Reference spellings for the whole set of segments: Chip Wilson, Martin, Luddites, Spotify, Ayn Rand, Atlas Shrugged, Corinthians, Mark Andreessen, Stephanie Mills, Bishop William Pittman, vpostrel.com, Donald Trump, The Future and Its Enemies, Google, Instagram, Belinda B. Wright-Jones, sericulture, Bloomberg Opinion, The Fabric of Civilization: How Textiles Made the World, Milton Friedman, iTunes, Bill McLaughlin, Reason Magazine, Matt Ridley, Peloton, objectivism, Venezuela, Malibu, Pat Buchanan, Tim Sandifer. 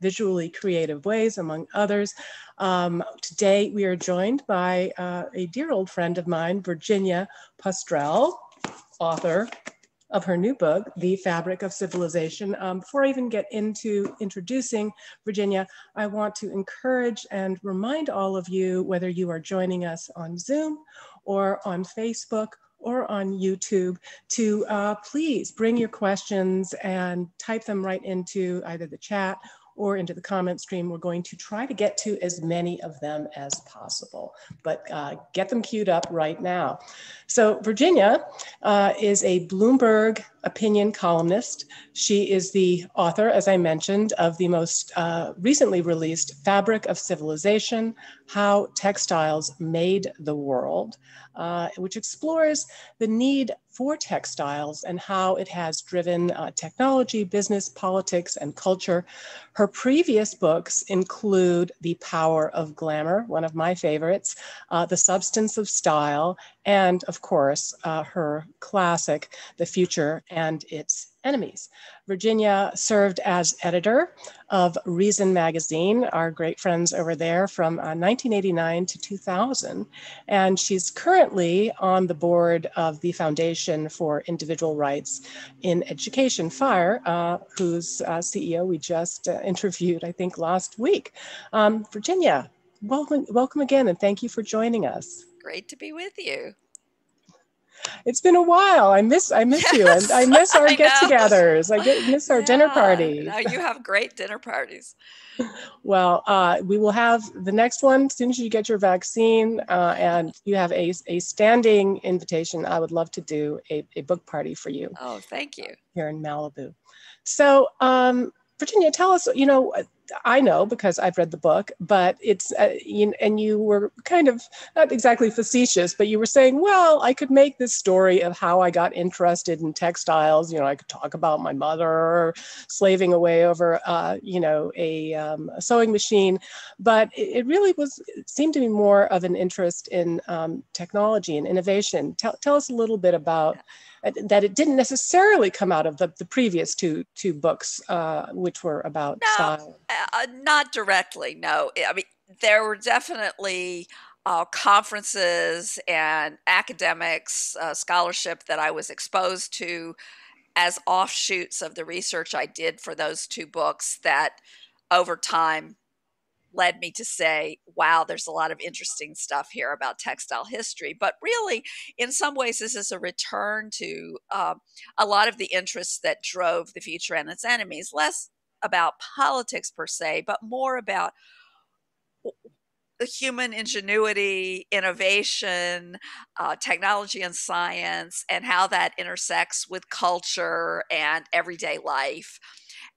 visually creative ways, among others. Today, we are joined by a dear old friend of mine, Virginia Postrel, author of her new book, The Fabric of Civilization. Before I even get into introducing Virginia, I want to encourage and remind all of you, whether you are joining us on Zoom or on Facebook or on YouTube, to please bring your questions and type them right into either the chat or into the comment stream. We're going to try to get to as many of them as possible, but get them queued up right now. So Virginia is a Bloomberg Opinion columnist. She is the author, as I mentioned, of the most recently released Fabric of Civilization: How Textiles Made the World, which explores the need for textiles and how it has driven technology, business, politics, and culture. Her previous books include The Power of Glamour, one of my favorites, The Substance of Style, and of course, her classic, The Future and Its Enemies. Virginia served as editor of Reason Magazine, our great friends over there, from 1989 to 2000. And she's currently on the board of the Foundation for Individual Rights in Education, FIRE, whose CEO we just interviewed, I think, last week. Virginia, welcome again, and thank you for joining us. Great to be with you. It's been a while. I miss yes, you, and I miss our get-togethers. I miss our dinner parties. No, you have great dinner parties. Well, we will have the next one as soon as you get your vaccine, and you have a standing invitation. I would love to do a book party for you. Oh, thank you. Here in Malibu. So, Virginia, tell us, you know, I know because I've read the book, but it's, and you were kind of, not exactly facetious, but you were saying, well, I could make this story of how I got interested in textiles. You know, I could talk about my mother slaving away over, you know, a sewing machine, but it really was, it seemed to be more of an interest in technology and innovation. Tell us a little bit about that. It didn't necessarily come out of the previous two books, which were about style. Not directly, no. I mean, there were definitely conferences and academics, scholarship that I was exposed to as offshoots of the research I did for those two books that over time led me to say, wow, there's a lot of interesting stuff here about textile history. But really, in some ways, this is a return to a lot of the interests that drove The Future and Its Enemies, less about politics per se, but more about the human ingenuity, innovation, technology and science, and how that intersects with culture and everyday life.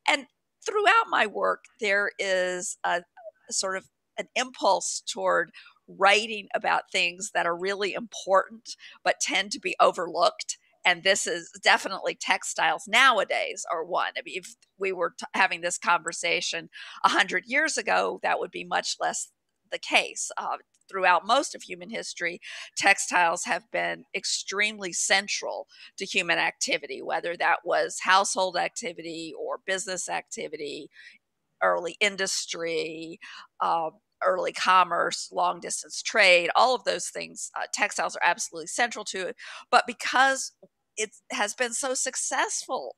And throughout my work, there is a sort of an impulse toward writing about things that are really important, but tend to be overlooked. And this is definitely textiles nowadays are one. I mean, if we were having this conversation 100 years ago, that would be much less the case. Throughout most of human history, textiles have been extremely central to human activity, whether that was household activity or business activity, early industry, early commerce, long distance trade, all of those things, textiles are absolutely central to it. But because it has been so successful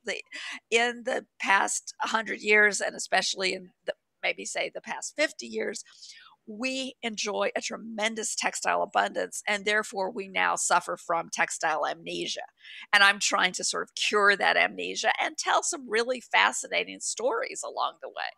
in the past 100 years, and especially in the past 50 years, we enjoy a tremendous textile abundance, and therefore we now suffer from textile amnesia. And I'm trying to sort of cure that amnesia and tell some really fascinating stories along the way.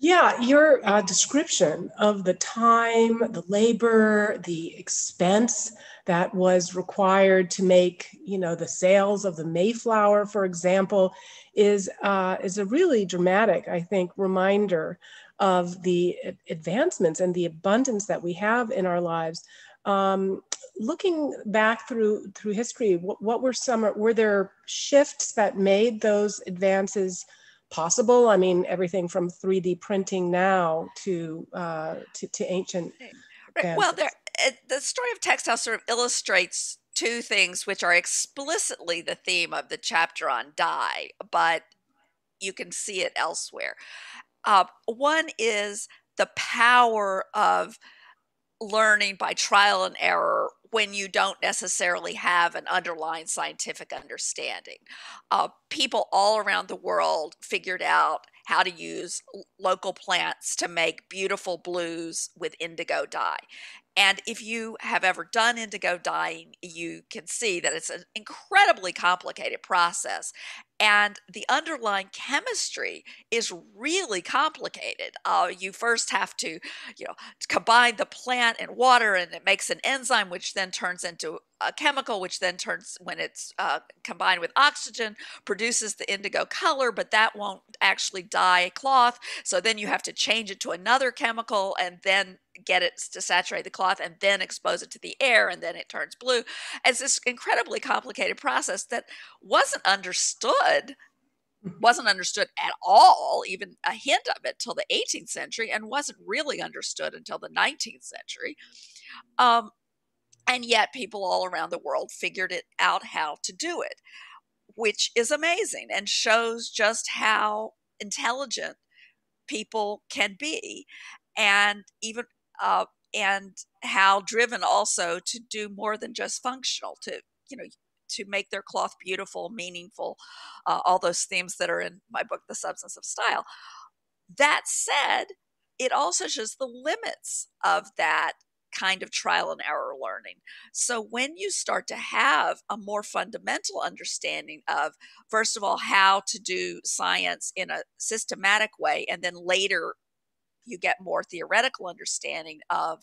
Yeah, your description of the time, the labor, the expense that was required to make, you know, the sails of the Mayflower, for example, is a really dramatic, I think, reminder of the advancements and the abundance that we have in our lives. Looking back through history, what were were there shifts that made those advances possible? I mean, everything from 3D printing now to ancient. Right. Well, the story of textiles sort of illustrates two things, which are explicitly the theme of the chapter on dye, but you can see it elsewhere. One is the power of learning by trial and error when you don't necessarily have an underlying scientific understanding. People all around the world figured out how to use local plants to make beautiful blues with indigo dye. And if you have ever done indigo dyeing, you can see that it's an incredibly complicated process. And the underlying chemistry is really complicated. You first have to, combine the plant and water, and it makes an enzyme, which then turns into a chemical, which then turns, when it's combined with oxygen, produces the indigo color, but that won't actually dye a cloth. So then you have to change it to another chemical and then get it to saturate the cloth and then expose it to the air, and then it turns blue. It's this incredibly complicated process that wasn't understood at all, even a hint of it, till the 18th century, and wasn't really understood until the 19th century. And yet people all around the world figured it out how to do it, which is amazing and shows just how intelligent people can be, and even and how driven also to do more than just functional, to make their cloth beautiful, meaningful, all those themes that are in my book, The Substance of Style. That said, it also shows the limits of that kind of trial and error learning. So when you start to have a more fundamental understanding of, first of all, how to do science in a systematic way, and then later you get more theoretical understanding of,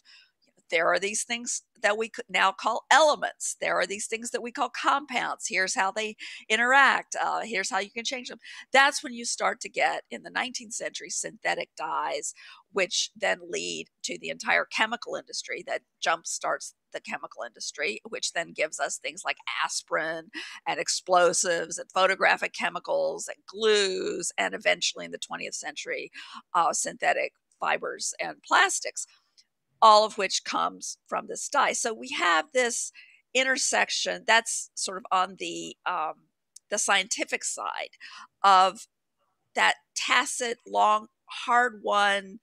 there are these things that we could now call elements. There are these things that we call compounds. Here's how they interact. Here's how you can change them. That's when you start to get, in the 19th century, synthetic dyes, which then lead to the entire chemical industry that jumpstarts the chemical industry, which then gives us things like aspirin and explosives and photographic chemicals and glues, and eventually in the 20th century, synthetic fibers and plastics, all of which comes from this dye. So we have this intersection that's sort of on the scientific side of that tacit, long, hard-won,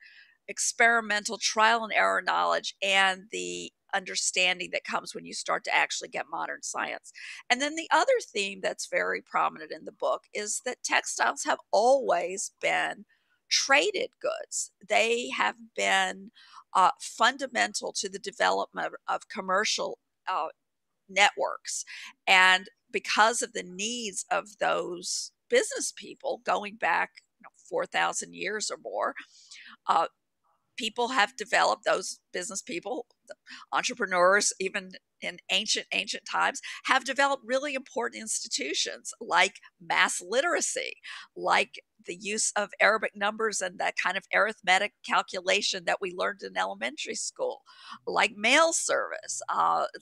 experimental trial and error knowledge, and the understanding that comes when you start to actually get modern science. And then the other theme that's very prominent in the book is that textiles have always been traded goods. They have been fundamental to the development of commercial networks. And because of the needs of those business people going back 4,000 years or more, people have developed, those business people, entrepreneurs, even in ancient times, have developed really important institutions like mass literacy, like the use of Arabic numbers and that kind of arithmetic calculation that we learned in elementary school, like mail service,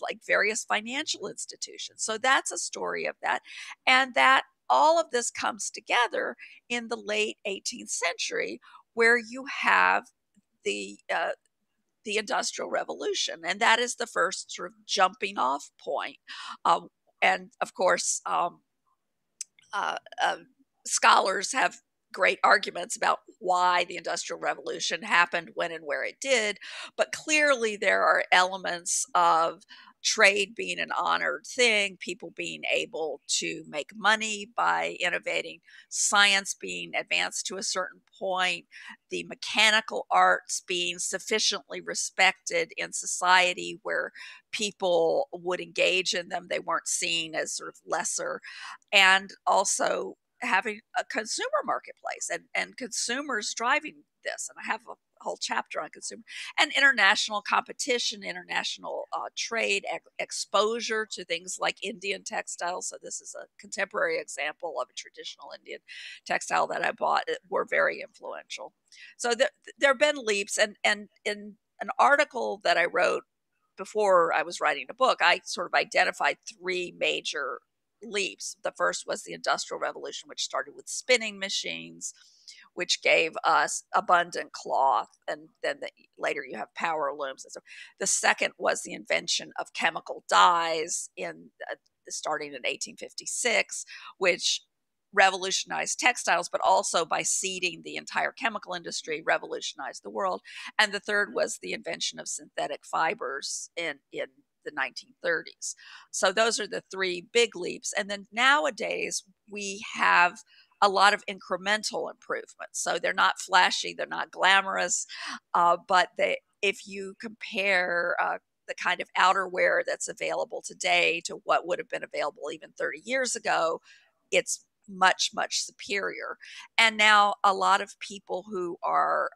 like various financial institutions. So that's a story of that. And that all of this comes together in the late 18th century, where you have the Industrial Revolution. And that is the first sort of jumping off point. And of course, scholars have great arguments about why the Industrial Revolution happened when and where it did. But clearly there are elements of trade being an honored thing, people being able to make money by innovating, science being advanced to a certain point, the mechanical arts being sufficiently respected in society where people would engage in them. They weren't seen as sort of lesser. And also having a consumer marketplace and consumers driving this. And I have a whole chapter on consumer and international competition, international trade, exposure to things like Indian textiles. So this is a contemporary example of a traditional Indian textile that I bought, were very influential. So there have been leaps. And in an article that I wrote before I was writing the book, I sort of identified three major leaps. The first was the Industrial Revolution, which started with spinning machines, which gave us abundant cloth, and then later you have power looms. And so the second was the invention of chemical dyes starting in 1856, which revolutionized textiles, but also by seeding the entire chemical industry, revolutionized the world. And the third was the invention of synthetic fibers in the 1930s. So those are the three big leaps. And then nowadays we have a lot of incremental improvements. So they're not flashy, they're not glamorous, but they, if you compare the kind of outerwear that's available today to what would have been available even 30 years ago, it's much, much superior. And now a lot of people who are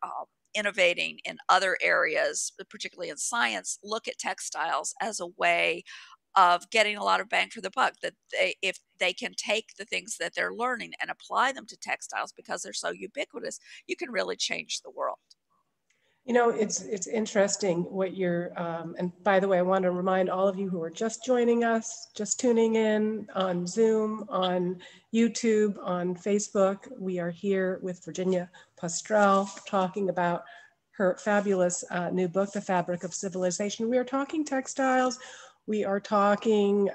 innovating in other areas, particularly in science, look at textiles as a way of getting a lot of bang for the buck, that they, if they can take the things that they're learning and apply them to textiles because they're so ubiquitous, you can really change the world. You know, it's interesting what you're, and by the way, I want to remind all of you who are just joining us, just tuning in on Zoom, on YouTube, on Facebook, we are here with Virginia Postrel talking about her fabulous new book, The Fabric of Civilization. We are talking textiles, we are talking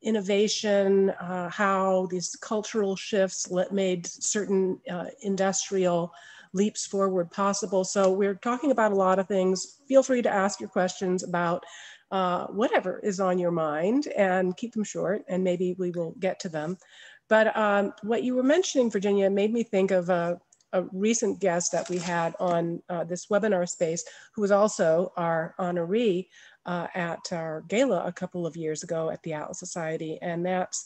innovation, how these cultural shifts made certain industrial leaps forward possible. So we're talking about a lot of things. Feel free to ask your questions about whatever is on your mind and keep them short, and maybe we will get to them. But what you were mentioning, Virginia, made me think of a recent guest that we had on this webinar space, who was also our honoree at our gala a couple of years ago at the Atlas Society, and that's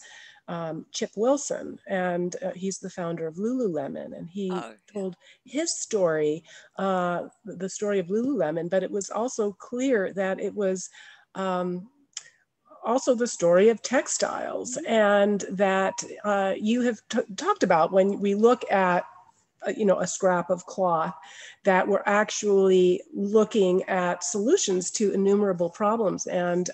Chip Wilson, and he's the founder of Lululemon, and he told his story, the story of Lululemon, but it was also clear that it was also the story of textiles, and that you have talked about when we look at a scrap of cloth, that we're actually looking at solutions to innumerable problems. And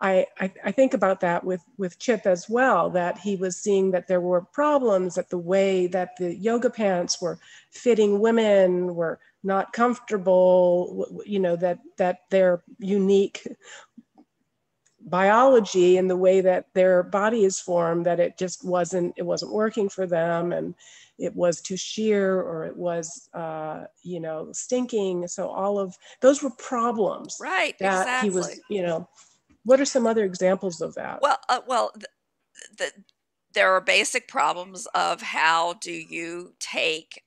I think about that with Chip as well, that he was seeing that there were problems, that the way that the yoga pants were fitting women were not comfortable, you know, that their unique biology and the way that their body is formed, that it just wasn't working for them, and it was too sheer, or it was stinking. So all of those were problems, right? That exactly. He was, What are some other examples of that? Well, there are basic problems of how do you take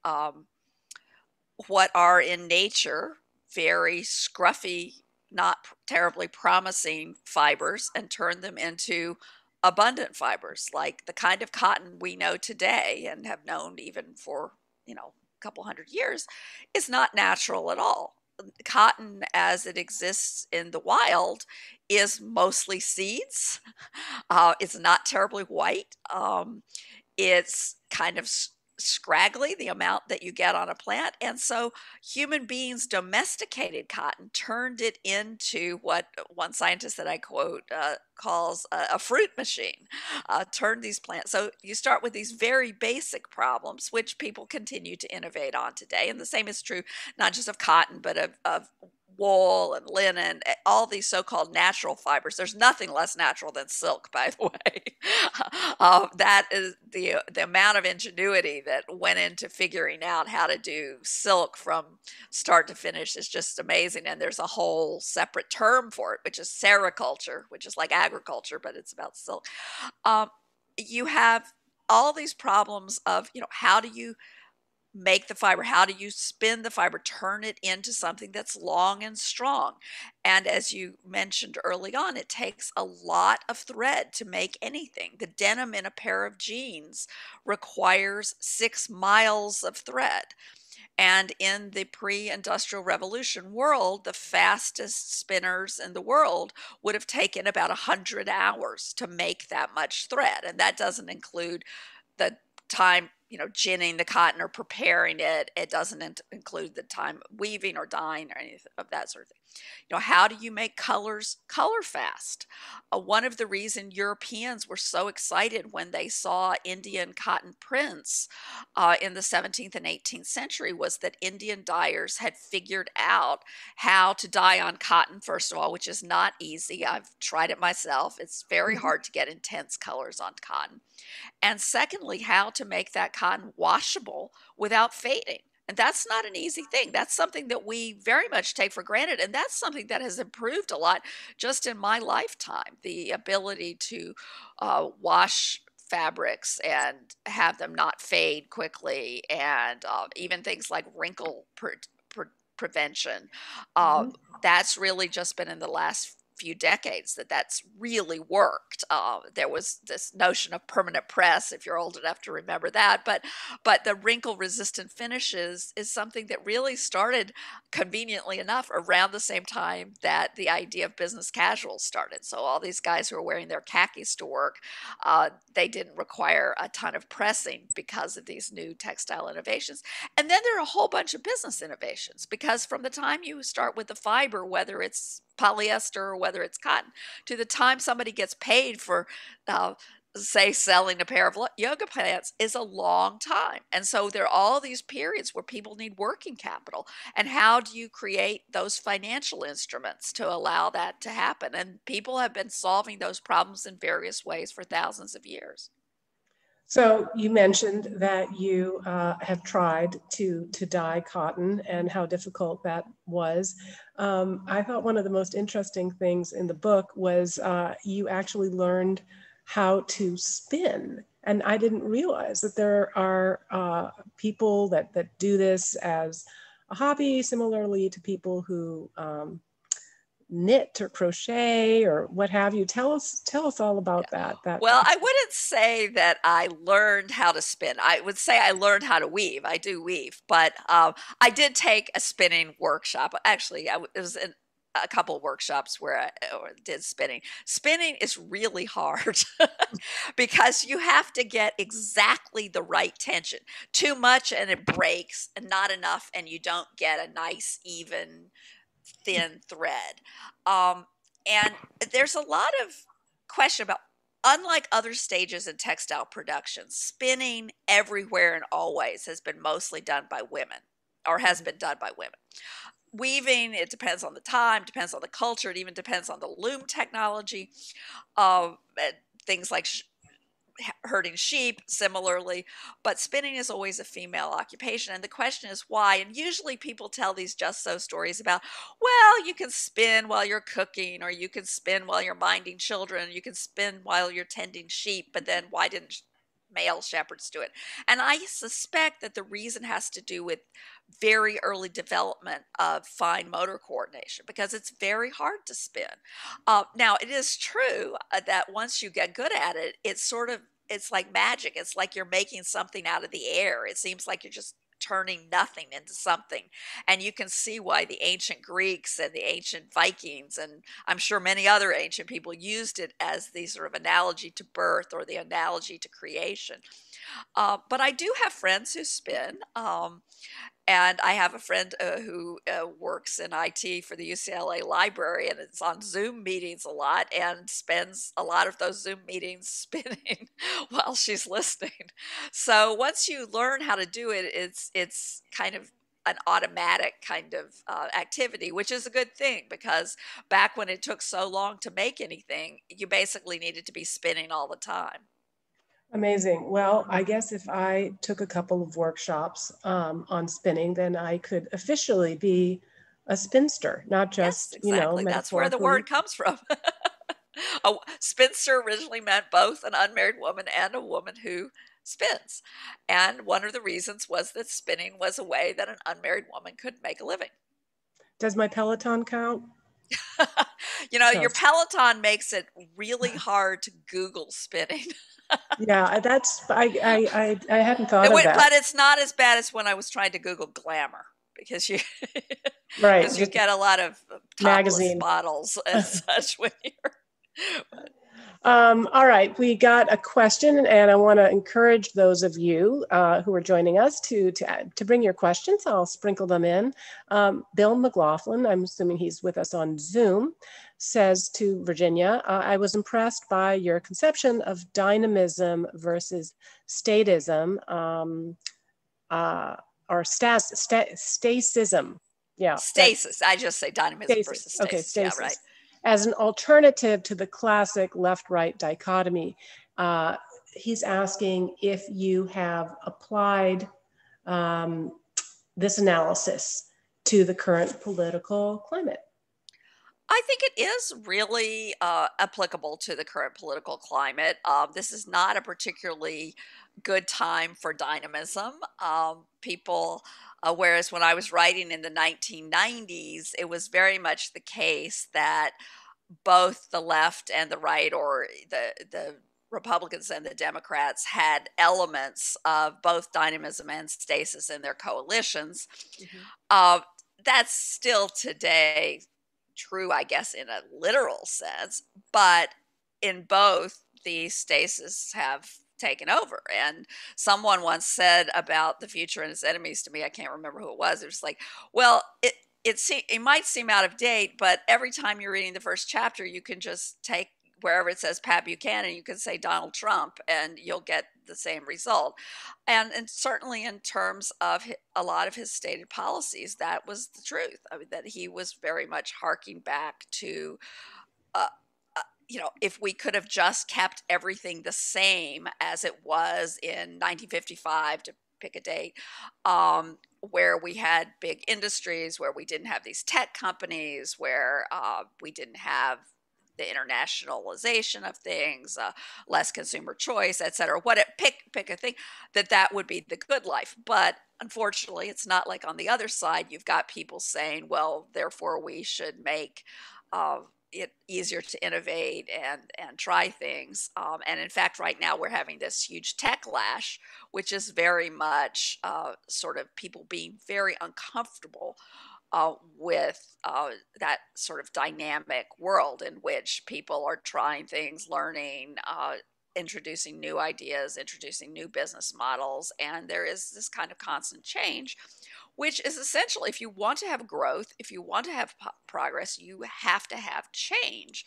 what are in nature very scruffy, not terribly promising fibers and turn them into abundant fibers, like the kind of cotton we know today and have known even for, a couple hundred years, is not natural at all. Cotton as it exists in the wild is mostly seeds. It's not terribly white. It's kind of scraggly, the amount that you get on a plant. And so human beings domesticated cotton, turned it into what one scientist that I quote calls a fruit machine, turned these plants. So you start with these very basic problems, which people continue to innovate on today. And the same is true, not just of cotton, but of wool and linen, all these so-called natural fibers. There's nothing less natural than silk, by the way. That is the amount of ingenuity that went into figuring out how to do silk from start to finish is just amazing. And there's a whole separate term for it, which is sericulture, which is like agriculture, but it's about silk. You have all these problems of, how do you make the fiber? How do you spin the fiber, turn it into something that's long and strong? And as you mentioned early on, it takes a lot of thread to make anything. The denim in a pair of jeans requires 6 miles of thread. And in the pre-industrial revolution world, the fastest spinners in the world would have taken about 100 hours to make that much thread. And that doesn't include the time ginning the cotton or preparing it. It doesn't include the time weaving or dyeing or anything of that sort of thing. You know, how do you make colors color fast? One of the reasons Europeans were so excited when they saw Indian cotton prints in the 17th and 18th century was that Indian dyers had figured out how to dye on cotton, first of all, which is not easy. I've tried it myself. It's very hard to get intense colors on cotton. And secondly, how to make that cotton washable without fading. And that's not an easy thing. That's something that we very much take for granted. And that's something that has improved a lot just in my lifetime, the ability to wash fabrics and have them not fade quickly, and even things like wrinkle prevention. That's really just been in the last few decades that's really worked. There was this notion of permanent press, if you're old enough to remember that, but the wrinkle resistant finishes is something that really started, conveniently enough, around the same time that the idea of business casuals started. So all these guys who are wearing their khakis to work, they didn't require a ton of pressing because of these new textile innovations. And then there are a whole bunch of business innovations, because from the time you start with the fiber, whether it's polyester or whether it's cotton, to the time somebody gets paid for, say, selling a pair of yoga pants is a long time. And so there are all these periods where people need working capital. And how do you create those financial instruments to allow that to happen? And people have been solving those problems in various ways for thousands of years. So you mentioned that you have tried to dye cotton and how difficult that was. I thought one of the most interesting things in the book was you actually learned how to spin. And I didn't realize that there are people that do this as a hobby, similarly to people who knit or crochet or what have you. Tell us all about that. Well, I wouldn't say that I learned how to spin. I would say I learned how to weave. I do weave, but I did take a spinning workshop. Actually, it was a couple workshops where I did spinning. Spinning is really hard because you have to get exactly the right tension. Too much and it breaks, and not enough and you don't get a nice, even, thin thread. And there's a lot of question about, unlike other stages in textile production, spinning everywhere and always has been mostly done by women, or has been done by women. Weaving, it depends on the time, depends on the culture, it even depends on the loom technology, and things like herding sheep similarly, but spinning is always a female occupation. And the question is why? And usually people tell these just so stories about, well, you can spin while you're cooking, or you can spin while you're minding children, you can spin while you're tending sheep, but then why didn't male shepherds do it? And I suspect that the reason has to do with very early development of fine motor coordination, because it's very hard to spin. Now, it is true that once you get good at it, it's like magic. It's like you're making something out of the air. It seems like you're just turning nothing into something. And you can see why the ancient Greeks and the ancient Vikings, and I'm sure many other ancient people, used it as the sort of analogy to birth or the analogy to creation. But I do have friends who spin. And I have a friend who works in IT for the UCLA library, and is on Zoom meetings a lot and spends a lot of those Zoom meetings spinning while she's listening. So once you learn how to do it, it's kind of an automatic kind of activity, which is a good thing, because back when it took so long to make anything, you basically needed to be spinning all the time. Amazing. Well, I guess if I took a couple of workshops on spinning, then I could officially be a spinster, not just, yes, exactly. That's where the word comes from. A spinster originally meant both an unmarried woman and a woman who spins. And one of the reasons was that spinning was a way that an unmarried woman could make a living. Does my Peloton count? Your Peloton makes it really hard to Google spinning. Yeah, that's, I hadn't thought of that. But it's not as bad as when I was trying to Google glamour, because you because you get a lot of topless models and such when you're. All right, we got a question, and I want to encourage those of you who are joining us to bring your questions. I'll sprinkle them in. Bill McLaughlin, I'm assuming he's with us on Zoom, says to Virginia, I was impressed by your conception of dynamism versus statism, or stasis. Yeah. Stasis. I just say dynamism versus stasis. Okay, stasis. Yeah, right. As an alternative to the classic left-right dichotomy. He's asking if you have applied this analysis to the current political climate. I think it is really applicable to the current political climate. This is not a particularly good time for dynamism. Whereas when I was writing in the 1990s, it was very much the case that both the left and the right, or the Republicans and the Democrats, had elements of both dynamism and stasis in their coalitions. Mm-hmm. That's still today true, I guess, in a literal sense, but in both, the stasis have taken over. And someone once said about The Future and Its Enemies to me, I can't remember who it was like, well, it might seem out of date, but every time you're reading the first chapter, you can just take wherever it says Pat Buchanan, you can say Donald Trump, and you'll get the same result. And certainly in terms of a lot of his stated policies, that was the truth. I mean, that he was very much harking back to, if we could have just kept everything the same as it was in 1955, to pick a date, where we had big industries, where we didn't have these tech companies, where we didn't have the internationalization of things, less consumer choice, et cetera. Pick a thing, that would be the good life. But unfortunately, it's not like on the other side, you've got people saying, well, therefore we should make it easier to innovate and try things. And in fact, right now we're having this huge techlash, which is very much sort of people being very uncomfortable with that sort of dynamic world in which people are trying things, learning, introducing new ideas, introducing new business models. And there is this kind of constant change, which is essential. If you want to have growth, if you want to have progress, you have to have change.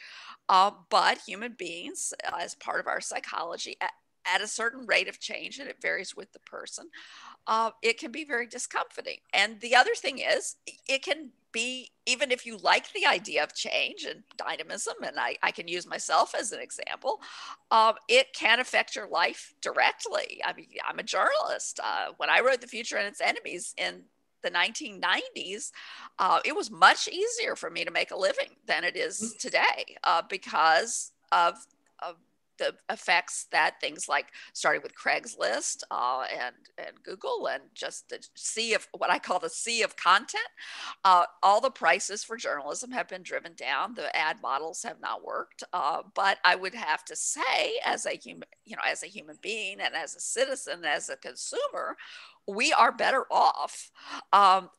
But human beings, as part of our psychology, at a certain rate of change, and it varies with the person, it can be very discomforting. And the other thing is, it can be, even if you like the idea of change and dynamism, and I can use myself as an example, it can affect your life directly. I mean, I'm a journalist. When I wrote The Future and Its Enemies in the 1990s, it was much easier for me to make a living than it is today because of the effects that things like starting with Craigslist and Google, and just the sea of what I call the sea of content. All the prices for journalism have been driven down. The ad models have not worked. But I would have to say, as a human being and as a citizen, as a consumer, we are better off.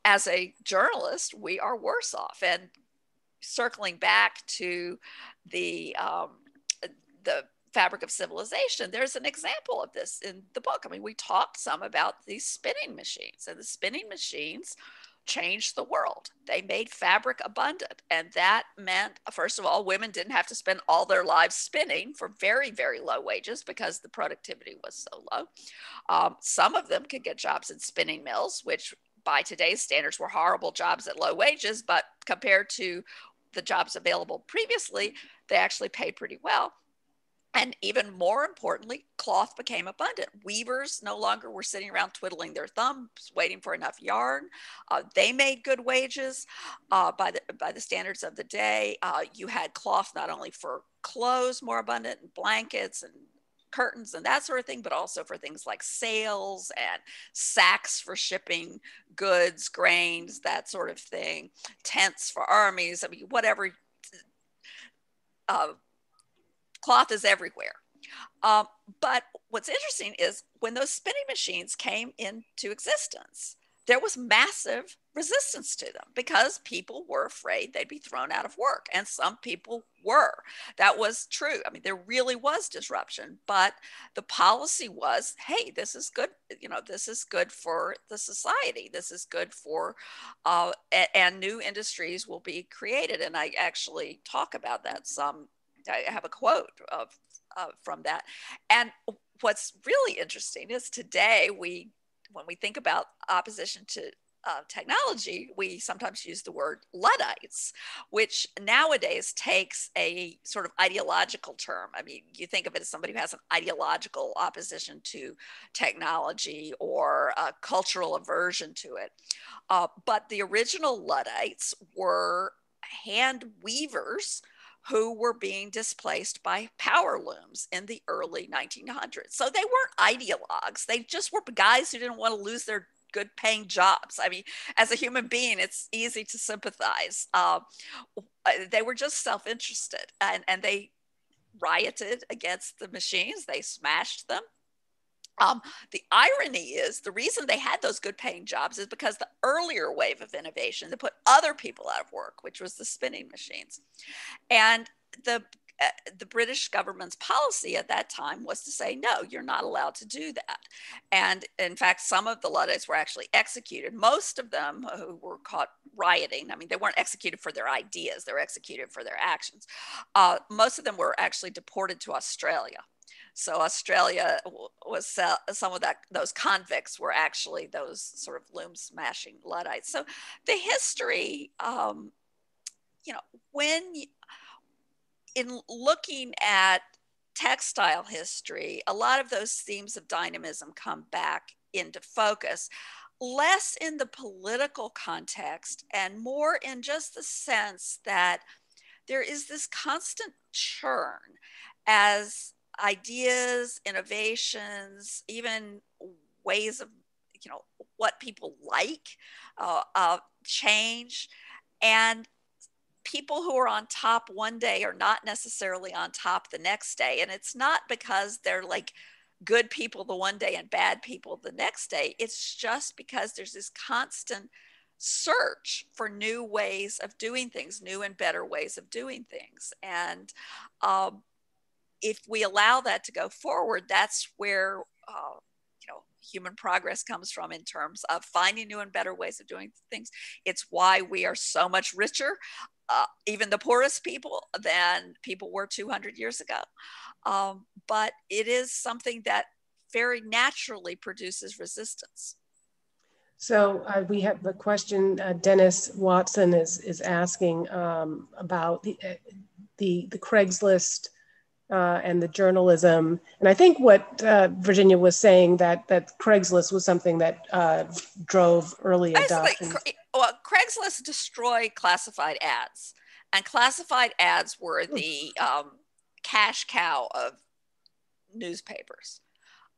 As a journalist, we are worse off. And circling back to the Fabric of Civilization, there's an example of this in the book. I mean, we talked some about these spinning machines, and the spinning machines changed the world. They made fabric abundant. And that meant, first of all, women didn't have to spend all their lives spinning for very, very low wages because the productivity was so low. Some of them could get jobs in spinning mills, which by today's standards were horrible jobs at low wages, but compared to the jobs available previously, they actually paid pretty well. And even more importantly, cloth became abundant. Weavers no longer were sitting around twiddling their thumbs, waiting for enough yarn. They made good wages by the standards of the day. You had cloth not only for clothes more abundant, and blankets and curtains and that sort of thing, but also for things like sails and sacks for shipping goods, grains, that sort of thing. Tents for armies. I mean, whatever. Cloth is everywhere. But what's interesting is when those spinning machines came into existence, there was massive resistance to them because people were afraid they'd be thrown out of work. And some people were. That was true. I mean, there really was disruption, but the policy was, hey, this is good. You know, this is good for the society. This is good for, and new industries will be created. And I actually talk about that some. I have a quote from that. And what's really interesting is today when we think about opposition to technology, we sometimes use the word Luddites, which nowadays takes a sort of ideological term. I mean, you think of it as somebody who has an ideological opposition to technology or a cultural aversion to it. But the original Luddites were hand weavers who were being displaced by power looms in the early 1900s. So they weren't ideologues. They just were guys who didn't want to lose their good paying jobs. I mean, as a human being, it's easy to sympathize. They were just self-interested, and they rioted against the machines. They smashed them. The irony is the reason they had those good paying jobs is because the earlier wave of innovation that put other people out of work, which was the spinning machines. And the British government's policy at that time was to say, no, you're not allowed to do that. And in fact, some of the Luddites were actually executed. Most of them who were caught rioting, I mean, they weren't executed for their ideas, they were executed for their actions. Most of them were actually deported to Australia. So Australia was some of those convicts were actually those sort of loom smashing Luddites. So the history, you know, when in looking at textile history, a lot of those themes of dynamism come back into focus, less in the political context and more in just the sense that there is this constant churn as ideas, innovations, even ways of, you know, what people like, change. And people who are on top one day are not necessarily on top the next day. And it's not because they're like good people the one day and bad people the next day. It's just because there's this constant search for new ways of doing things, new and better ways of doing things. And, if we allow that to go forward, that's where you know, human progress comes from in terms of finding new and better ways of doing things. It's why we are so much richer, even the poorest people, than people were 200 years ago. But it is something that very naturally produces resistance. So we have a question Dennis Watson is asking about the Craigslist and the journalism. And I think what Virginia was saying, that Craigslist was something that drove early adoption. Well, Craigslist destroyed classified ads. And classified ads were the cash cow of newspapers.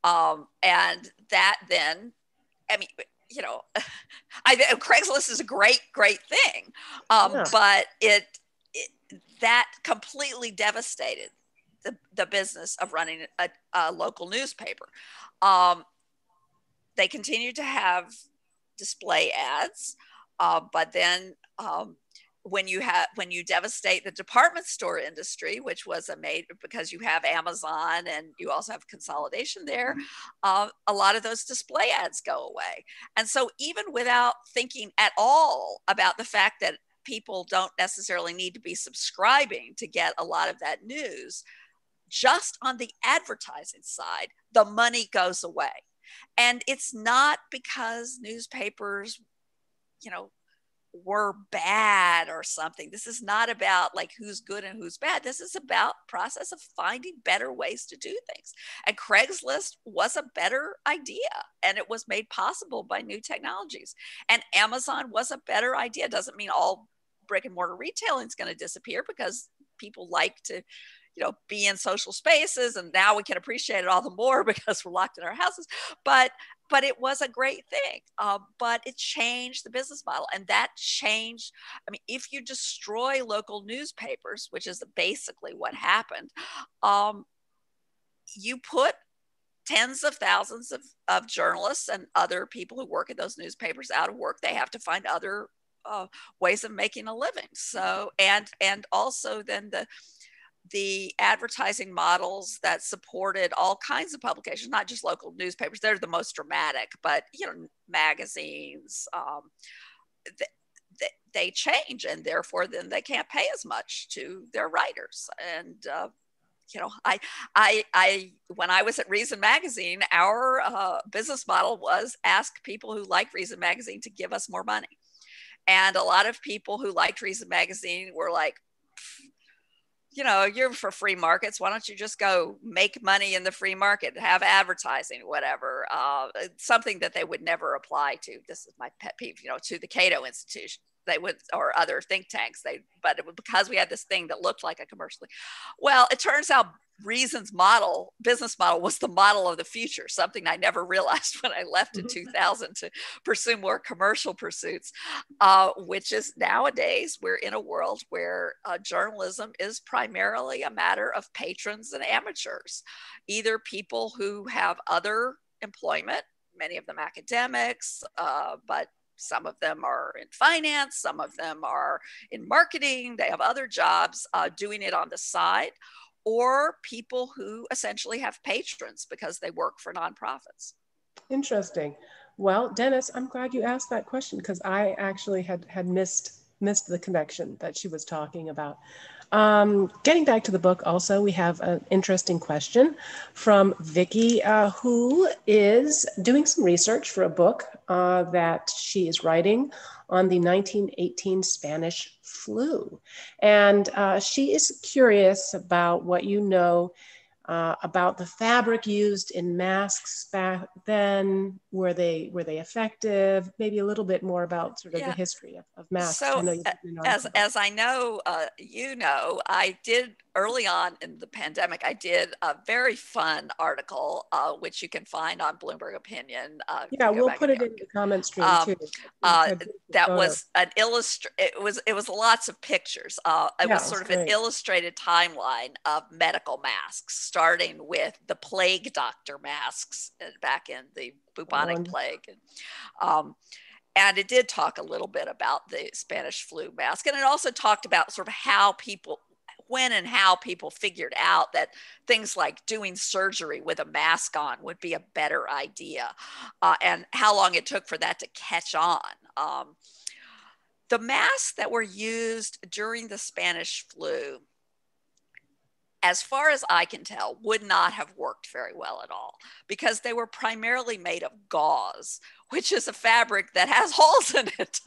And that then, I mean, you know, Craigslist is a great, great thing. Yeah. But that completely devastated the business of running a local newspaper. They continued to have display ads, but then when you devastate the department store industry, which was because you have Amazon and you also have consolidation there, a lot of those display ads go away. And so even without thinking at all about the fact that people don't necessarily need to be subscribing to get a lot of that news, just on the advertising side, the money goes away. And it's not because newspapers, you know, were bad or something. This is not about like who's good and who's bad. This is about process of finding better ways to do things. And Craigslist was a better idea, and it was made possible by new technologies. And Amazon was a better idea. Doesn't mean all brick and mortar retailing is going to disappear, because people like to, you know, be in social spaces, and now we can appreciate it all the more because we're locked in our houses. But it was a great thing, but it changed the business model. And that changed, I mean, if you destroy local newspapers, which is basically what happened, you put tens of thousands of journalists and other people who work at those newspapers out of work. They have to find other ways of making a living. So, and also then the advertising models that supported all kinds of publications, not just local newspapers, they're the most dramatic, but, you know, magazines, they change, and therefore then they can't pay as much to their writers. And, you know, when I was at Reason Magazine, our business model was ask people who liked Reason Magazine to give us more money. And a lot of people who liked Reason Magazine were like, you know, you're for free markets. Why don't you just go make money in the free market, have advertising, whatever, something that they would never apply to. This is my pet peeve, you know, to the Cato Institute. They would, or other think tanks. But it was because we had this thing that looked like a commercial. Well, it turns out Reason's model, business model, was the model of the future, something I never realized when I left in 2000 to pursue more commercial pursuits, which is nowadays we're in a world where journalism is primarily a matter of patrons and amateurs, either people who have other employment, many of them academics, but some of them are in finance, some of them are in marketing, they have other jobs doing it on the side, or people who essentially have patrons because they work for nonprofits. Interesting. Well, Dennis, I'm glad you asked that question because I actually had missed the connection that she was talking about. Getting back to the book also, we have an interesting question from Vicky, who is doing some research for a book that she is writing on the 1918 Spanish flu. And she is curious about what you know about the fabric used in masks back then. Were they effective? Maybe a little bit more about sort of the history of masks. So as I know, you know, I did early on in the pandemic, I did a very fun article, which you can find on Bloomberg Opinion. Yeah, we'll put it in the comment stream too. That was an it was lots of pictures. It was sort of an illustrated timeline of medical masks, starting with the plague doctor masks back in the bubonic plague. And it did talk a little bit about the Spanish flu mask. And it also talked about sort of how people figured out that things like doing surgery with a mask on would be a better idea, and how long it took for that to catch on. The masks that were used during the Spanish flu, as far as I can tell, would not have worked very well at all because they were primarily made of gauze, which is a fabric that has holes in it,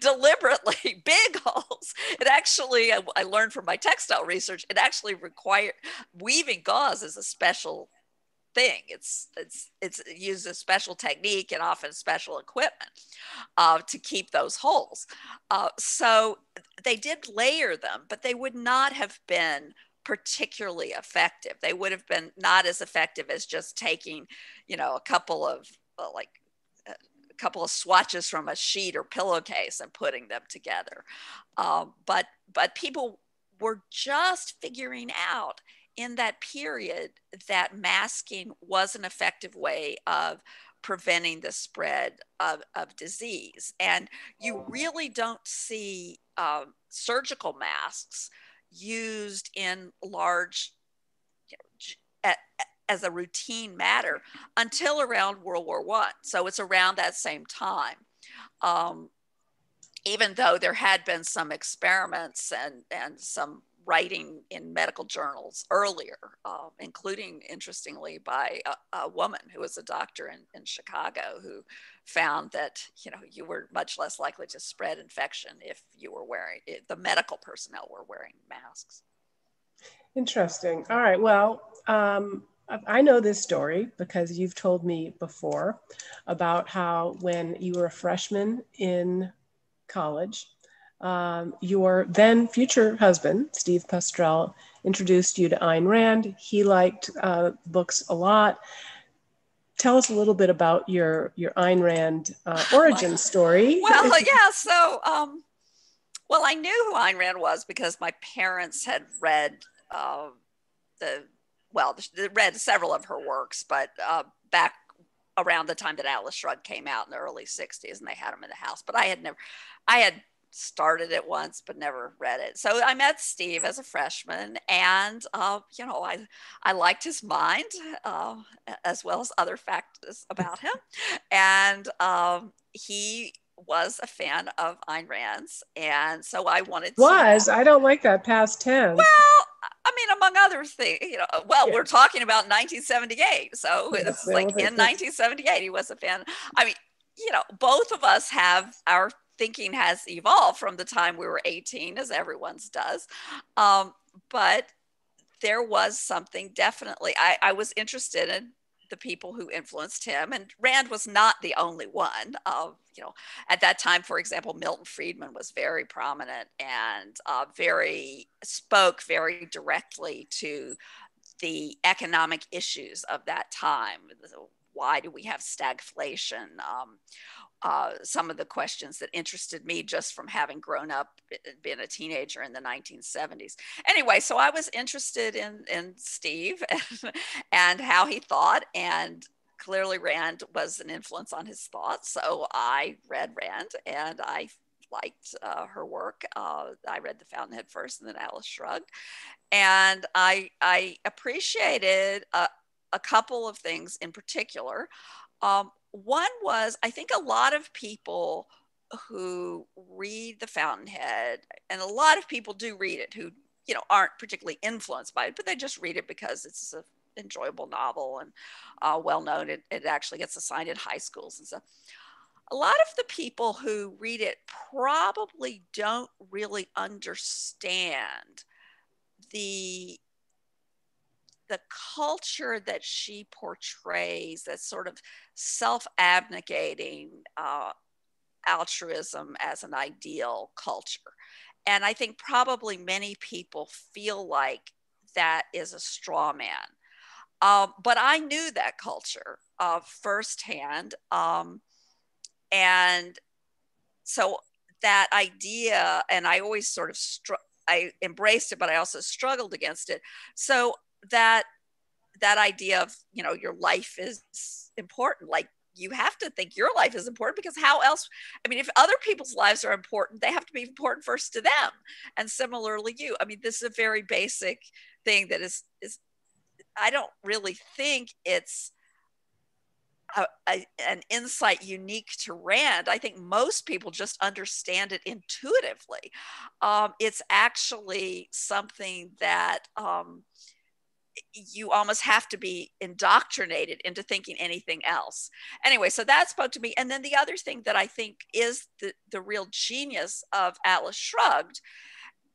deliberately big holes. It actually, I learned from my textile research, it actually required, weaving gauze is a special thing. It uses special technique and often special equipment to keep those holes. So they did layer them, but they would not have been particularly effective. They would have been not as effective as just taking, you know, a couple of swatches from a sheet or pillowcase and putting them together. But people were just figuring out in that period that masking was an effective way of preventing the spread of disease. And you really don't see surgical masks used in large, you know, as a routine matter until around World War I. So it's around that same time. Even though there had been some experiments and some writing in medical journals earlier, including interestingly by a woman who was a doctor in Chicago who found that, you know, you were much less likely to spread infection if the medical personnel were wearing masks. Interesting. All right. Well, I know this story because you've told me before about how when you were a freshman in college, your then future husband, Steve Postrel, introduced you to Ayn Rand. He liked books a lot. Tell us a little bit about your Ayn Rand origin story. Well, yeah, so, well, I knew who Ayn Rand was because my parents had read the well, read several of her works, but back around the time that Atlas Shrugged came out in the early 60s, and they had them in the house. But I had started it once, but never read it. So I met Steve as a freshman, and I liked his mind as well as other facts about him. And he was a fan of Ayn Rand's, and so I wanted to... I don't like that past tense. Well, I mean, among other things, we're talking about 1978, so it's like in 1978 he was a fan. I mean, both of us have our thinking has evolved from the time we were 18, as everyone's does. But there was something definitely, I was interested in the people who influenced him, and Rand was not the only one. At that time, for example, Milton Friedman was very prominent and spoke very directly to the economic issues of that time. Why do we have stagflation? Some of the questions that interested me just from having grown up, being a teenager in the 1970s. Anyway, so I was interested in Steve and how he thought, and clearly Rand was an influence on his thoughts. So I read Rand, and I liked her work. I read The Fountainhead first, and then Atlas Shrugged. And I appreciated a couple of things in particular. One was, I think a lot of people who read The Fountainhead, and a lot of people do read it who, aren't particularly influenced by it, but they just read it because it's an enjoyable novel and well-known. It actually gets assigned in high schools and stuff. A lot of the people who read it probably don't really understand the culture that she portrays, that sort of self-abnegating altruism as an ideal culture. And I think probably many people feel like that is a straw man. But I knew that culture firsthand. And so that idea, and I always sort of, I embraced it, but I also struggled against it. So that idea of, your life is important. Like, you have to think your life is important, because how else, I mean, if other people's lives are important, they have to be important first to them. And similarly, you, I mean, this is a very basic thing that is I don't really think it's an insight unique to Rand. I think most people just understand it intuitively. It's actually something that, you almost have to be indoctrinated into thinking anything else. Anyway, so that spoke to me. And then the other thing that I think is the real genius of Atlas Shrugged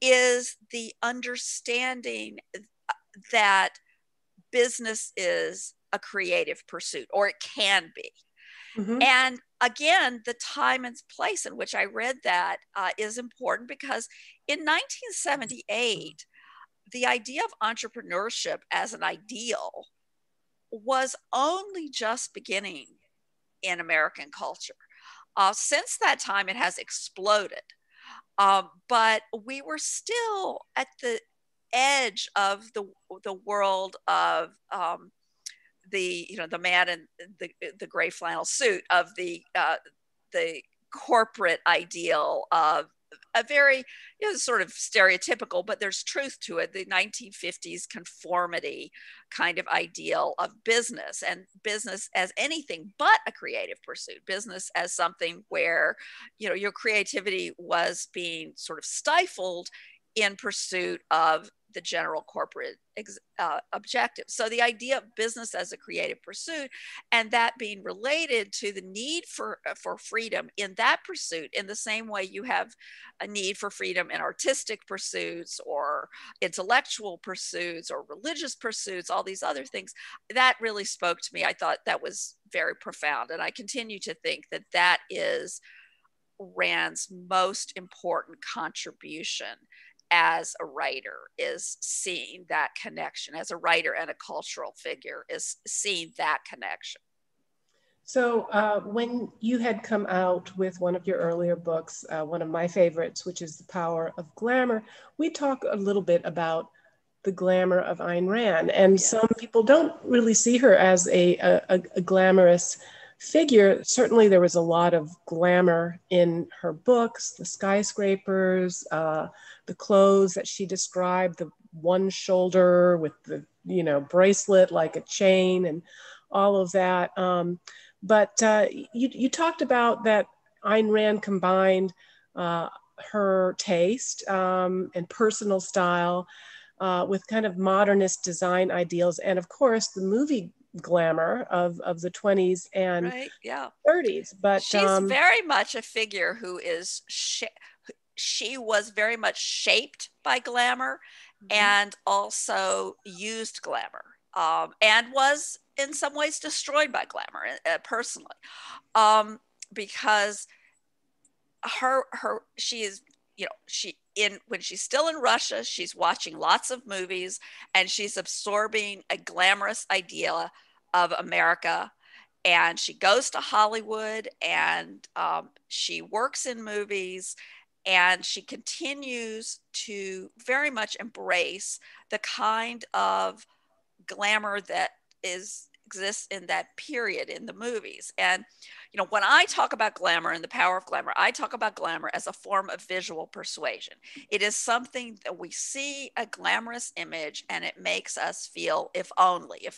is the understanding that business is a creative pursuit, or it can be. Mm-hmm. And again, the time and place in which I read that is important, because in 1978, the idea of entrepreneurship as an ideal was only just beginning in American culture. Since that time, it has exploded. But we were still at the edge of the world of the man in the gray flannel suit, of the corporate ideal of a very sort of stereotypical, but there's truth to it, the 1950s conformity kind of ideal of business, and business as anything but a creative pursuit, business as something where your creativity was being sort of stifled in pursuit of the general corporate objective. So the idea of business as a creative pursuit, and that being related to the need for freedom in that pursuit, in the same way you have a need for freedom in artistic pursuits or intellectual pursuits or religious pursuits, all these other things, that really spoke to me. I thought that was very profound. And I continue to think that that is Rand's most important contribution as a writer, is seeing that connection. As a writer and a cultural figure, is seeing that connection. So when you had come out with one of your earlier books, one of my favorites, which is The Power of Glamour, we talk a little bit about the glamour of Ayn Rand. And some people don't really see her as a glamorous figure. Certainly there was a lot of glamour in her books, the skyscrapers, the clothes that she described, the one shoulder with the, you know, bracelet like a chain and all of that. But you talked about that Ayn Rand combined her taste and personal style with kind of modernist design ideals. And of course, the movie glamour of the 20s and 30s. But she's very much a figure who is, she was very much shaped by glamour and also used glamour and was in some ways destroyed by glamour personally because she is, you know, when she's still in Russia, she's watching lots of movies and she's absorbing a glamorous idea of America. And she goes to Hollywood and she works in movies and she continues to very much embrace the kind of glamour that exists in that period in the movies. And, you know, when I talk about glamour and the power of glamour, I talk about glamour as a form of visual persuasion. It is something that we see a glamorous image and it makes us feel, if only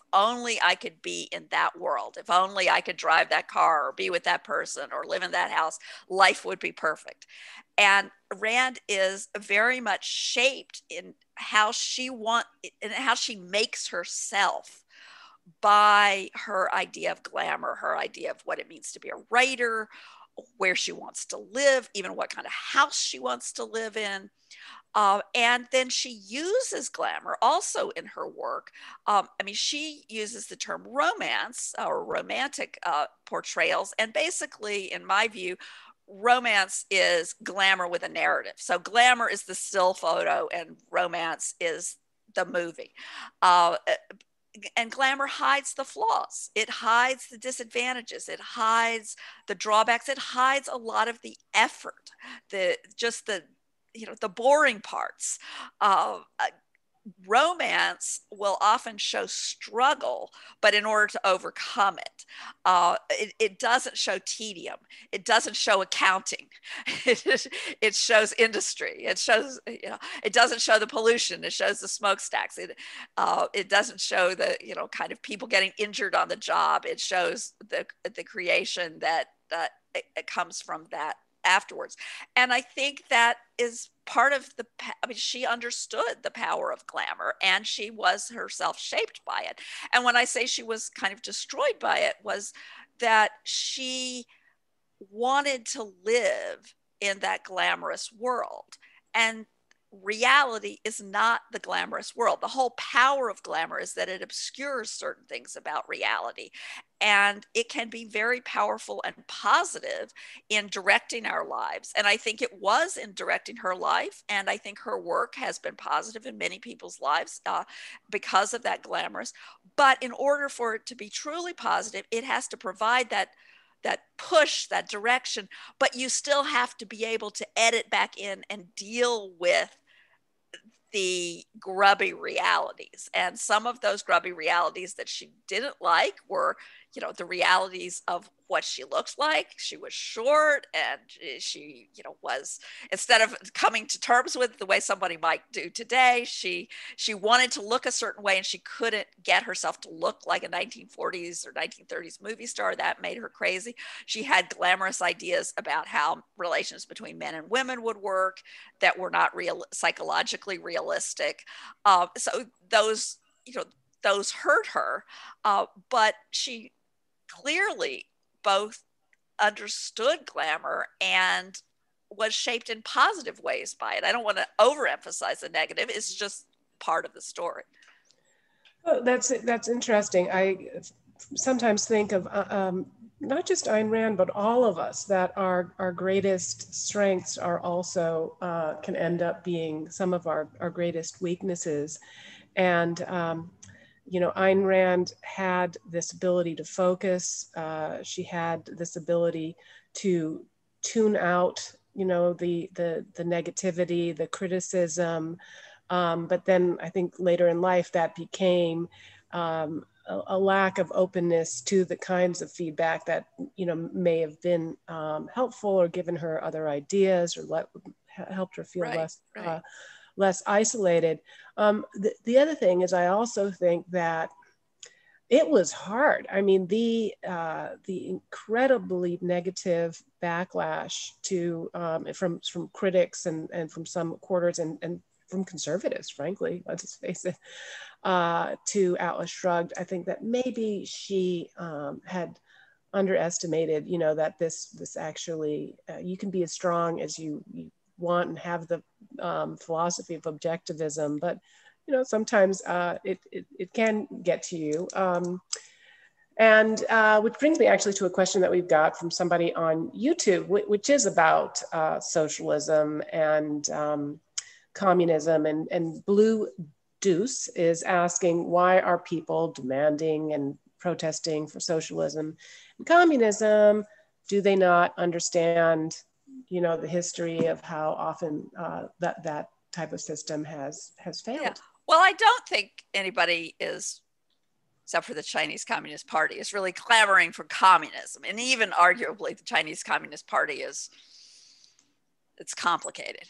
I could be in that world, if only I could drive that car or be with that person or live in that house, life would be perfect. And Rand is very much shaped in how she wants and how she makes herself by her idea of glamour, her idea of what it means to be a writer, where she wants to live, even what kind of house she wants to live in. And then she uses glamour also in her work. I mean, she uses the term romance or romantic portrayals. And basically, in my view, romance is glamour with a narrative. So glamour is the still photo and romance is the movie. And glamour hides the flaws. It hides the disadvantages. It hides the drawbacks. It hides a lot of the effort, the boring parts. Romance will often show struggle, but in order to overcome it, it doesn't show tedium. It doesn't show accounting. It shows industry. It shows, you know, it doesn't show the pollution. It shows the smokestacks. It doesn't show the, you know, kind of people getting injured on the job. It shows the creation that it comes from that afterwards. And I think that is part of the, I mean, she understood the power of glamour and she was herself shaped by it. And when I say she was kind of destroyed by it, was that she wanted to live in that glamorous world. And reality is not the glamorous world. The whole power of glamour is that it obscures certain things about reality. And it can be very powerful and positive in directing our lives. And I think it was in directing her life. And I think her work has been positive in many people's lives because of that glamorous. But in order for it to be truly positive, it has to provide that push, that direction, but you still have to be able to edit back in and deal with the grubby realities. And some of those grubby realities that she didn't like were, you know, the realities of what she looked like. She was short and she, you know, was, instead of coming to terms with the way somebody might do today, she wanted to look a certain way and she couldn't get herself to look like a 1940s or 1930s movie star. That made her crazy. She had glamorous ideas about how relations between men and women would work that were not psychologically realistic. So those, you know, those hurt her, but she clearly both understood glamour and was shaped in positive ways by it. I don't want to overemphasize the negative. It's just part of the story. Oh, that's interesting. I sometimes think of not just Ayn Rand, but all of us, that our greatest strengths are also can end up being some of our greatest weaknesses. And you know, Ayn Rand had this ability to focus. She had this ability to tune out, you know, the negativity, the criticism, But then I think later in life that became a lack of openness to the kinds of feedback that, you know, may have been helpful or given her other ideas or helped her feel less isolated. The other thing is I also think that it was hard. I mean, the incredibly negative backlash to from critics and from some quarters and from conservatives, frankly, let's face it, to Atlas Shrugged. I think that maybe she had underestimated, you know, that this actually, you can be as strong as you want and have the philosophy of objectivism, but you know, sometimes it can get to you. And which brings me actually to a question that we've got from somebody on YouTube, which is about socialism and communism. And Blue Deuce is asking, why are people demanding and protesting for socialism and communism? Do they not understand, you know, the history of how often that type of system has failed? Yeah. Well, I don't think anybody is, except for the Chinese Communist Party, is really clamoring for communism. And even arguably the Chinese Communist Party is, it's complicated.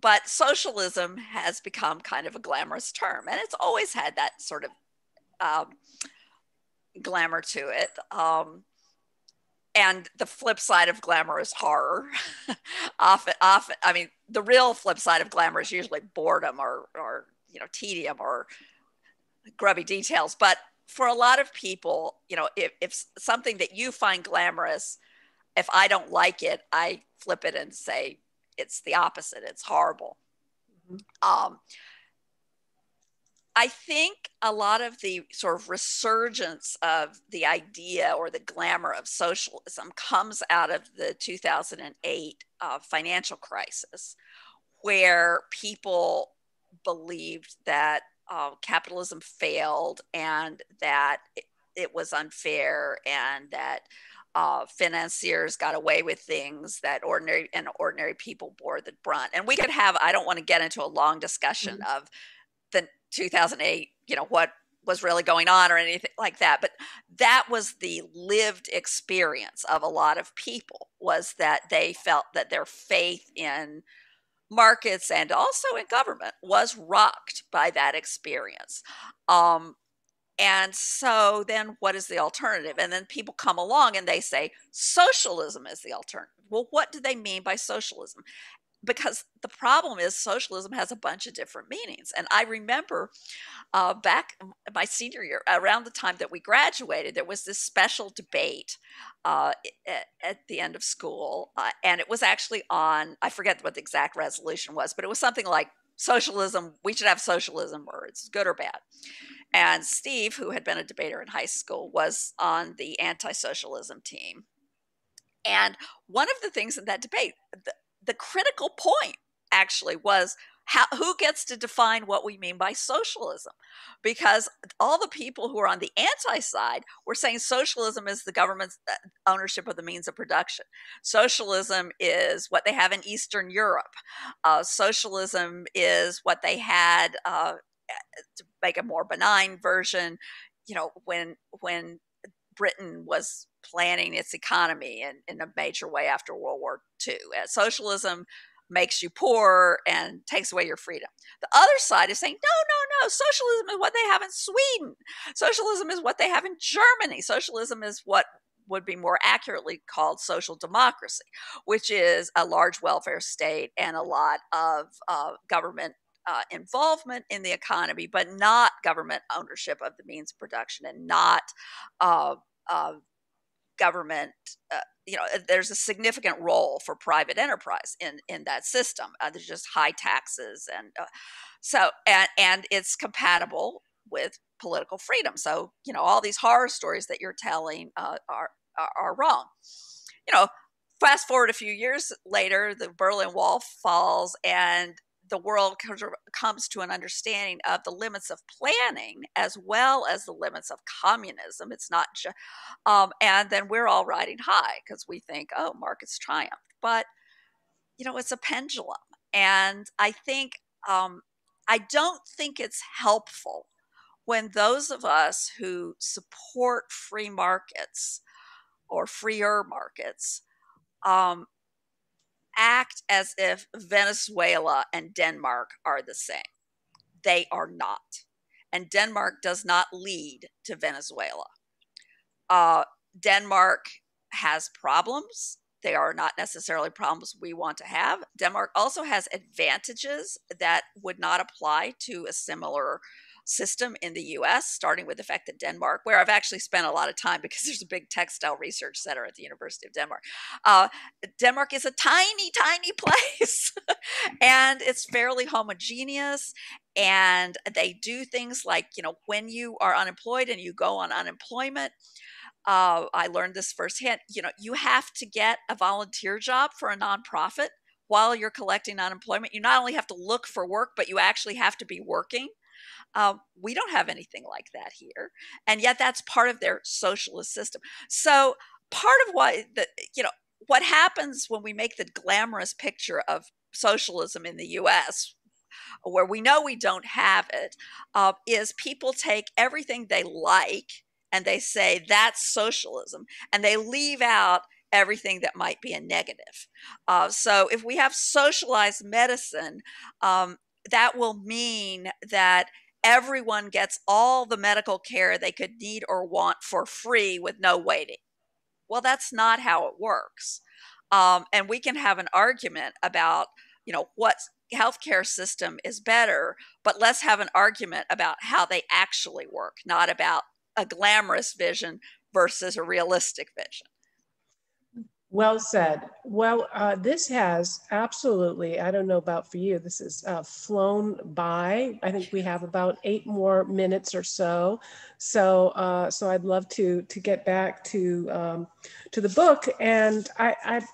But socialism has become kind of a glamorous term, and it's always had that sort of glamour to it. And the flip side of glamour is horror. often, I mean, the real flip side of glamour is usually boredom or you know, tedium or grubby details. But for a lot of people, you know, if something that you find glamorous, if I don't like it, I flip it and say it's the opposite. It's horrible. Mm-hmm. I think a lot of the sort of resurgence of the idea or the glamour of socialism comes out of the 2008 financial crisis, where people believed that capitalism failed and that it was unfair and that financiers got away with things that ordinary people bore the brunt. And we could have, I don't want to get into a long discussion mm-hmm. of the 2008, you know, what was really going on or anything like that. But that was the lived experience of a lot of people, was that they felt that their faith in markets and also in government was rocked by that experience. And so then what is the alternative? And then people come along and they say, socialism is the alternative. Well, what do they mean by socialism? Because the problem is socialism has a bunch of different meanings. And I remember back my senior year, around the time that we graduated, there was this special debate at the end of school. And it was actually on, I forget what the exact resolution was, but it was something like socialism, we should have socialism, or it's good or bad. And Steve, who had been a debater in high school, was on the anti-socialism team. And one of the things in that debate, the critical point actually was who gets to define what we mean by socialism? Because all the people who are on the anti-side were saying socialism is the government's ownership of the means of production. Socialism is what they have in Eastern Europe. Socialism is what they had, to make a more benign version, you know, when Britain was planning its economy in a major way after World War II. Socialism makes you poor and takes away your freedom. The other side is saying, no, socialism is what they have in Sweden. Socialism is what they have in Germany. Socialism is what would be more accurately called social democracy, which is a large welfare state and a lot of government involvement in the economy, but not government ownership of the means of production and not government, you know, there's a significant role for private enterprise in that system. There's just high taxes and it's compatible with political freedom. So, you know, all these horror stories that you're telling are wrong. You know, fast forward a few years later, the Berlin Wall falls and the world comes to an understanding of the limits of planning as well as the limits of communism. It's not just, and then we're all riding high because we think, oh, markets triumphed. But, you know, it's a pendulum. And I think I don't think it's helpful when those of us who support free markets or freer markets act as if Venezuela and Denmark are the same. They are not. And Denmark does not lead to Venezuela. Denmark has problems. They are not necessarily problems we want to have. Denmark also has advantages that would not apply to a similar system in the US, starting with the fact that Denmark, where I've actually spent a lot of time because there's a big textile research center at the University of Denmark. Denmark is a tiny, tiny place and it's fairly homogeneous. And they do things like, you know, when you are unemployed and you go on unemployment, I learned this firsthand, you know, you have to get a volunteer job for a nonprofit while you're collecting unemployment. You not only have to look for work, but you actually have to be working. We don't have anything like that here. And yet that's part of their socialist system. So part of why, you know, what happens when we make the glamorous picture of socialism in the U.S., where we know we don't have it, is people take everything they like and they say that's socialism, and they leave out everything that might be a negative. So if we have socialized medicine, that will mean that everyone gets all the medical care they could need or want for free with no waiting. Well, that's not how it works. And we can have an argument about, you know, what healthcare system is better, but let's have an argument about how they actually work, not about a glamorous vision versus a realistic vision. Well said. Well, this has absolutely, I don't know about for you, this has flown by. I think we have about 8 more minutes or so. So so I'd love to get back to the book. And I'm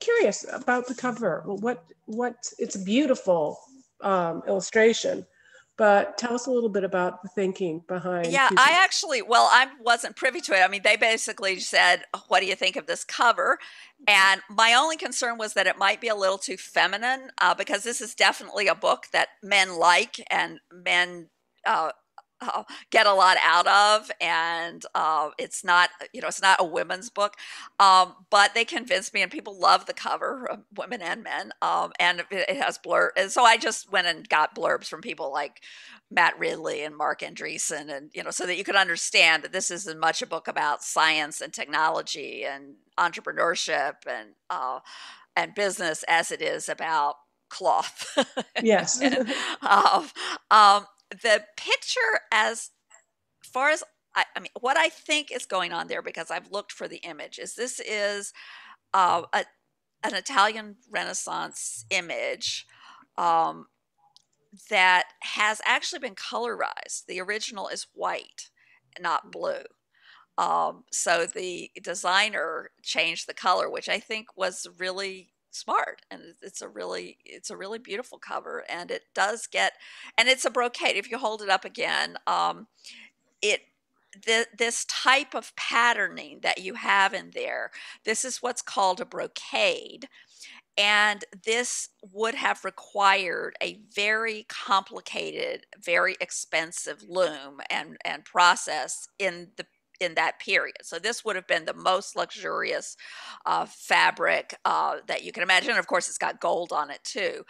curious about the cover. What it's a beautiful illustration. But tell us a little bit about the thinking behind. Yeah, I actually, well, I wasn't privy to it. I mean, they basically said, what do you think of this cover? And my only concern was that it might be a little too feminine because this is definitely a book that men like and men get a lot out of. And it's not, you know, it's not a women's book, but they convinced me and people love the cover, women and men. And it has blurb. And so I just went and got blurbs from people like Matt Ridley and Mark Andreessen, and, you know, so that you could understand that this isn't much a book about science and technology and entrepreneurship and business as it is about cloth. Yes. And, the picture, as far as I mean, what I think is going on there, because I've looked for the image, is this is an Italian Renaissance image that has actually been colorized. The original is white, not blue. So the designer changed the color, which I think was really smart, and it's a really beautiful cover, and it does get, and it's a brocade. If you hold it up again, this type of patterning that you have in there, this is what's called a brocade, and this would have required a very complicated, very expensive loom and process in that period. So this would have been the most luxurious fabric that you can imagine. And of course, it's got gold on it too.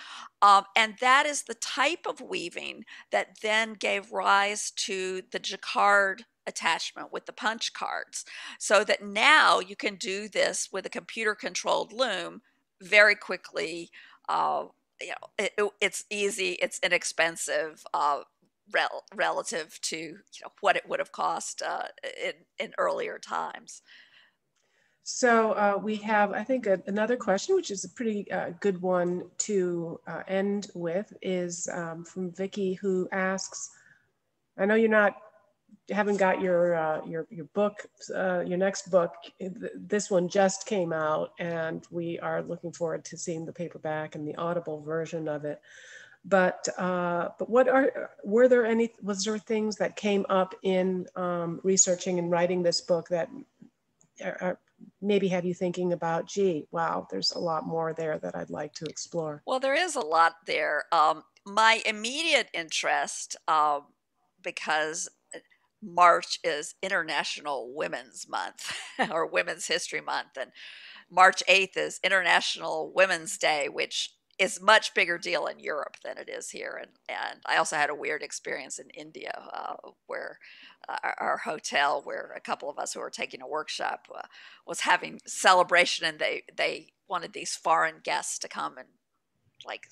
And that is the type of weaving that then gave rise to the jacquard attachment with the punch cards, so that now you can do this with a computer controlled loom very quickly. You know, it's easy, it's inexpensive, relative to, you know, what it would have cost in earlier times. So we have, I think, another question, which is a pretty good one to end with, is from Vicky, who asks, I know haven't got your book, your next book. This one just came out, and we are looking forward to seeing the paperback and the Audible version of it. But was there things that came up in researching and writing this book that maybe have you thinking about, gee, wow, there's a lot more there that I'd like to explore? Well, there is a lot there. my immediate interest, because March is International Women's Month or Women's History Month, and March 8th is International Women's Day, which is much bigger deal in Europe than it is here. And I also had a weird experience in India where our hotel, where a couple of us who were taking a workshop was having celebration, and they wanted these foreign guests to come and like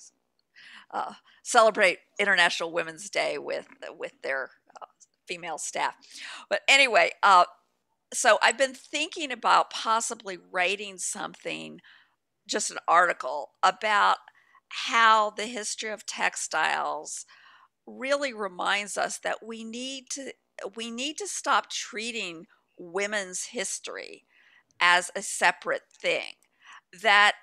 celebrate International Women's Day with their female staff. But anyway, so I've been thinking about possibly writing something, just an article about how the history of textiles really reminds us that we need to stop treating women's history as a separate thing, that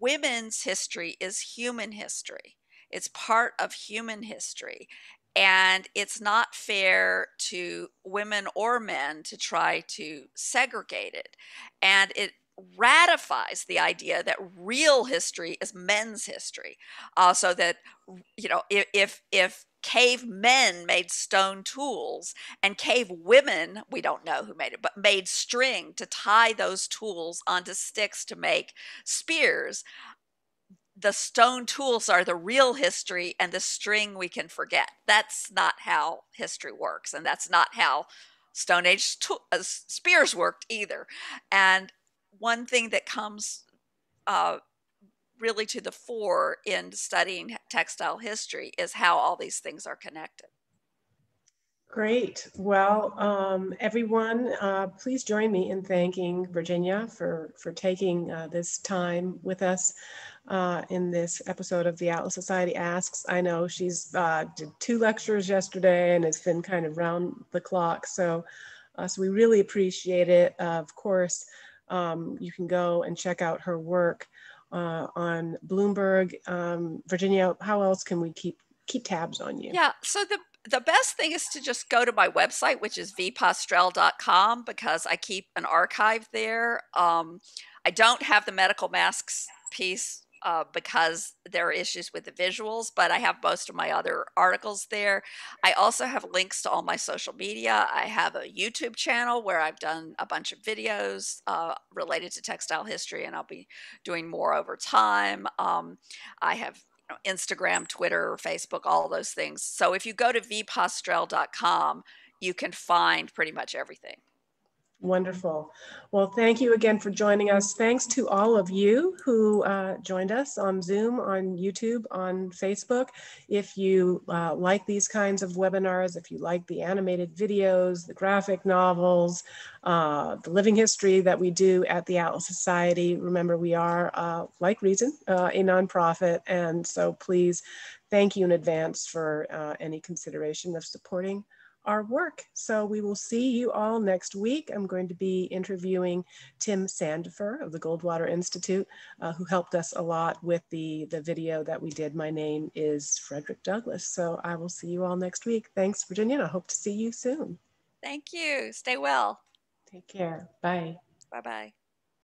women's history is human history. It's part of human history. And it's not fair to women or men to try to segregate it. And it ratifies the idea that real history is men's history. So that, you know, if cave men made stone tools and cave women, we don't know who made it, but made string to tie those tools onto sticks to make spears, the stone tools are the real history and the string we can forget. That's not how history works. And that's not how Stone Age spears worked either. And one thing that comes really to the fore in studying textile history is how all these things are connected. Great. Well, everyone, please join me in thanking Virginia for taking this time with us in this episode of The Atlas Society Asks. I know she's did 2 lectures yesterday, and it's been kind of round the clock. So we really appreciate it. Of course, you can go and check out her work on Bloomberg. Virginia, how else can we keep tabs on you? Yeah. So the best thing is to just go to my website, which is vpostrel.com, because I keep an archive there. I don't have the medical masks piece because there are issues with the visuals, but I have most of my other articles there. I also have links to all my social media. I have a YouTube channel where I've done a bunch of videos related to textile history, and I'll be doing more over time. I have Instagram, Twitter, Facebook, all those things. So if you go to vpostrel.com, you can find pretty much everything. Wonderful. Well, thank you again for joining us. Thanks to all of you who joined us on Zoom, on YouTube, on Facebook. If you like these kinds of webinars, if you like the animated videos, the graphic novels, the living history that we do at the Atlas Society, remember we are, like Reason, a nonprofit. And so please thank you in advance for any consideration of supporting our work. So we will see you all next week. I'm going to be interviewing Tim Sandifer of the Goldwater Institute, who helped us a lot with the video that we did. My name is Frederick Douglass. So I will see you all next week. Thanks, Virginia. I hope to see you soon. Thank you. Stay well. Take care. Bye. Bye-bye.